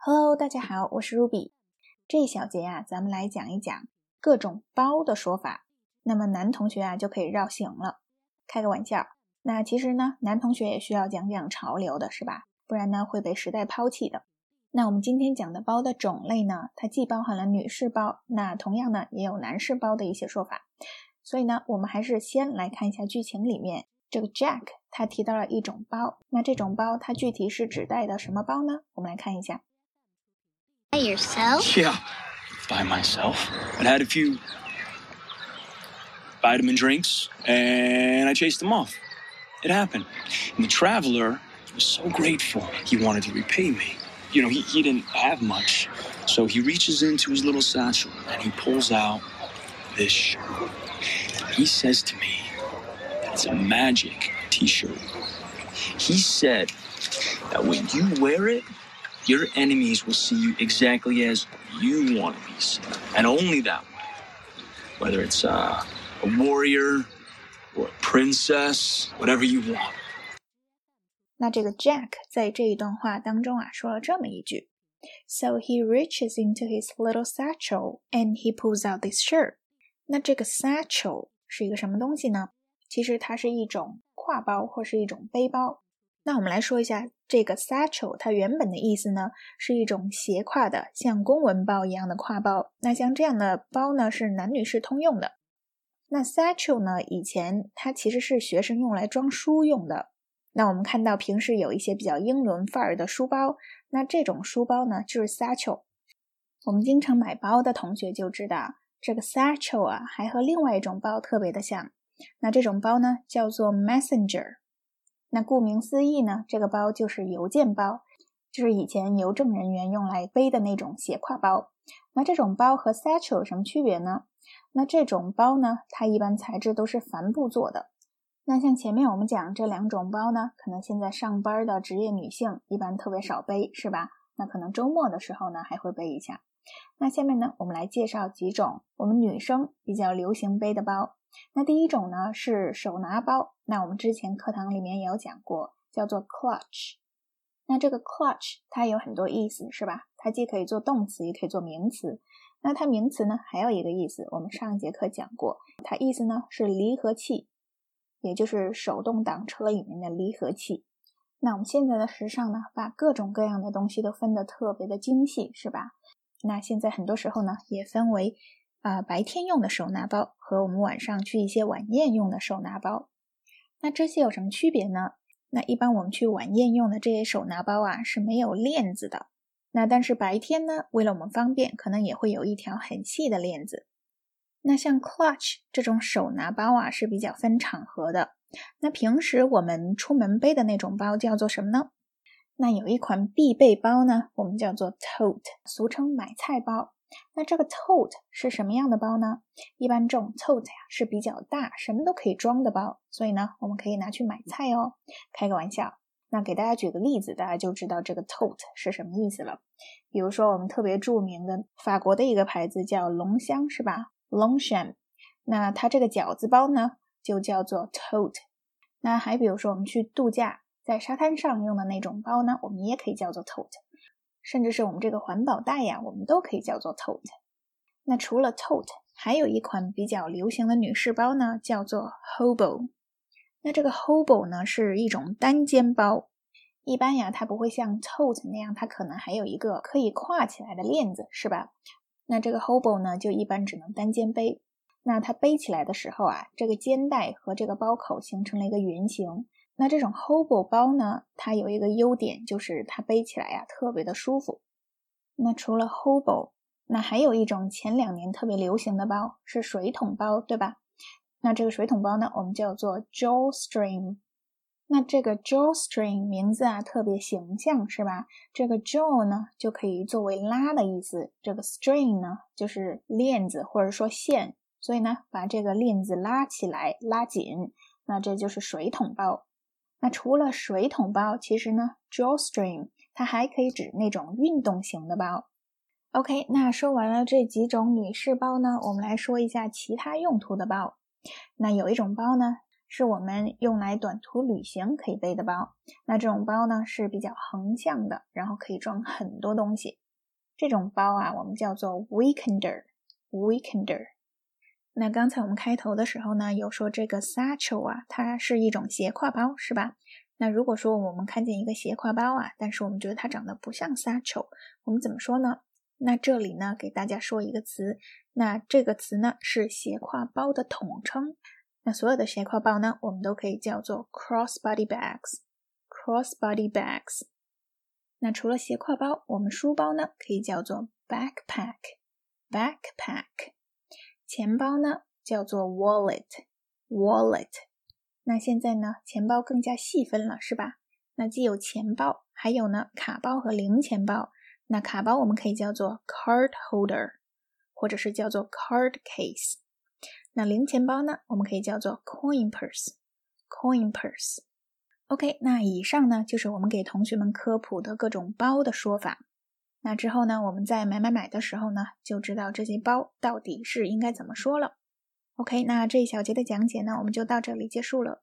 Hello， 大家好，我是 Ruby。这一小节啊，咱们来讲一讲各种包的说法。那么男同学啊就可以绕行了，开个玩笑。那其实呢，男同学也需要讲讲潮流的，是吧？不然呢会被时代抛弃的。那我们今天讲的包的种类呢，它既包含了女士包，那同样呢也有男士包的一些说法。所以呢，我们还是先来看一下剧情里面这个 Jack 他提到了一种包，那这种包它具体是指代的什么包呢？我们来看一下。By yourself? Yeah, by myself. I had a few vitamin drinks, and I chased them off. It happened. And the traveler was so grateful. He wanted to repay me. You know, he didn't have much. So he reaches into his little satchel, and he pulls out this shirt. He says to me, it's a magic T-shirt. He said that when you wear it,Your enemies will see you exactly as you want to be seen, and only that way. Whether it's a warrior or a princess, whatever you want. 那这个 Jack 在这一段话当中啊，说了这么一句 ：So he reaches into his little satchel and he pulls out this shirt. 那这个 satchel 是一个什么东西呢？其实它是一种挎包或是一种背包。那我们来说一下这个 satchel 它原本的意思呢，是一种斜挎的像公文包一样的挎包。那像这样的包呢是男女是通用的。那 satchel 呢以前它其实是学生用来装书用的。那我们看到平时有一些比较英伦范儿的书包，那这种书包呢就是 satchel。我们经常买包的同学就知道这个 satchel 啊还和另外一种包特别的像。那这种包呢叫做 Messenger。那顾名思义呢，这个包就是邮件包，就是以前邮政人员用来背的那种斜挎包。那这种包和 satchel 有什么区别呢？那这种包呢，它一般材质都是帆布做的。那像前面我们讲这两种包呢，可能现在上班的职业女性一般特别少背，是吧？那可能周末的时候呢，还会背一下。那下面呢，我们来介绍几种我们女生比较流行背的包。那第一种呢是手拿包，那我们之前课堂里面也有讲过，叫做 Clutch。 那这个 Clutch 它有很多意思，是吧？它既可以做动词也可以做名词。那它名词呢还有一个意思，我们上一节课讲过，它意思呢是离合器，也就是手动挡车里面的离合器。那我们现在的时尚呢把各种各样的东西都分得特别的精细，是吧？那现在很多时候呢也分为白天用的手拿包和我们晚上去一些晚宴用的手拿包。那这些有什么区别呢？那一般我们去晚宴用的这些手拿包啊是没有链子的。那但是白天呢，为了我们方便，可能也会有一条很细的链子。那像 clutch 这种手拿包啊是比较分场合的。那平时我们出门背的那种包叫做什么呢？那有一款必备包呢，我们叫做 tote， 俗称买菜包。那这个 tote 是什么样的包呢？一般这种 tote 呀是比较大，什么都可以装的包，所以呢我们可以拿去买菜哦，开个玩笑。那给大家举个例子，大家就知道这个 tote 是什么意思了。比如说我们特别著名的法国的一个牌子叫龙香，是吧？ Longchamp， 那它这个饺子包呢就叫做 tote。 那还比如说我们去度假在沙滩上用的那种包呢，我们也可以叫做 tote，甚至是我们这个环保袋呀，我们都可以叫做 tote。 那除了 tote， 还有一款比较流行的女士包呢，叫做 hobo。 那这个 hobo 呢是一种单肩包，一般呀它不会像 tote 那样，它可能还有一个可以挎起来的链子，是吧？那这个 hobo 呢就一般只能单肩背。那它背起来的时候啊，这个肩带和这个包口形成了一个圆形。那这种 hobo 包呢，它有一个优点，就是它背起来呀特别的舒服。那除了 hobo， 那还有一种前2年特别流行的包是水桶包，对吧？那这个水桶包呢我们叫做 Drawstring。 那这个 Drawstring 名字啊特别形象，是吧？这个 Draw 呢就可以作为拉的意思，这个 string 呢就是链子或者说线，所以呢把这个链子拉起来拉紧，那这就是水桶包。那除了水桶包，其实呢 Drawstring 它还可以指那种运动型的包。 OK， 那说完了这几种女士包呢，我们来说一下其他用途的包。那有一种包呢是我们用来短途旅行可以背的包。那这种包呢是比较横向的，然后可以装很多东西。这种包啊我们叫做 Weekender。那刚才我们开头的时候呢有说这个 Satchel 啊它是一种斜挎包是吧？那如果说我们看见一个斜挎包啊，但是我们觉得它长得不像 Satchel， 我们怎么说呢？那这里呢给大家说一个词，那这个词呢是斜挎包的统称。那所有的斜挎包呢我们都可以叫做 crossbody bags。那除了斜挎包，我们书包呢可以叫做 backpack。钱包呢叫做 wallet。那现在呢钱包更加细分了是吧？那既有钱包，还有呢卡包和零钱包。那卡包我们可以叫做 card holder， 或者是叫做 card case。那零钱包呢我们可以叫做 coin purse。OK， 那以上呢就是我们给同学们科普的各种包的说法。那之后呢我们在买的时候呢就知道这些包到底是应该怎么说了。OK， 那这一小节的讲解呢我们就到这里结束了。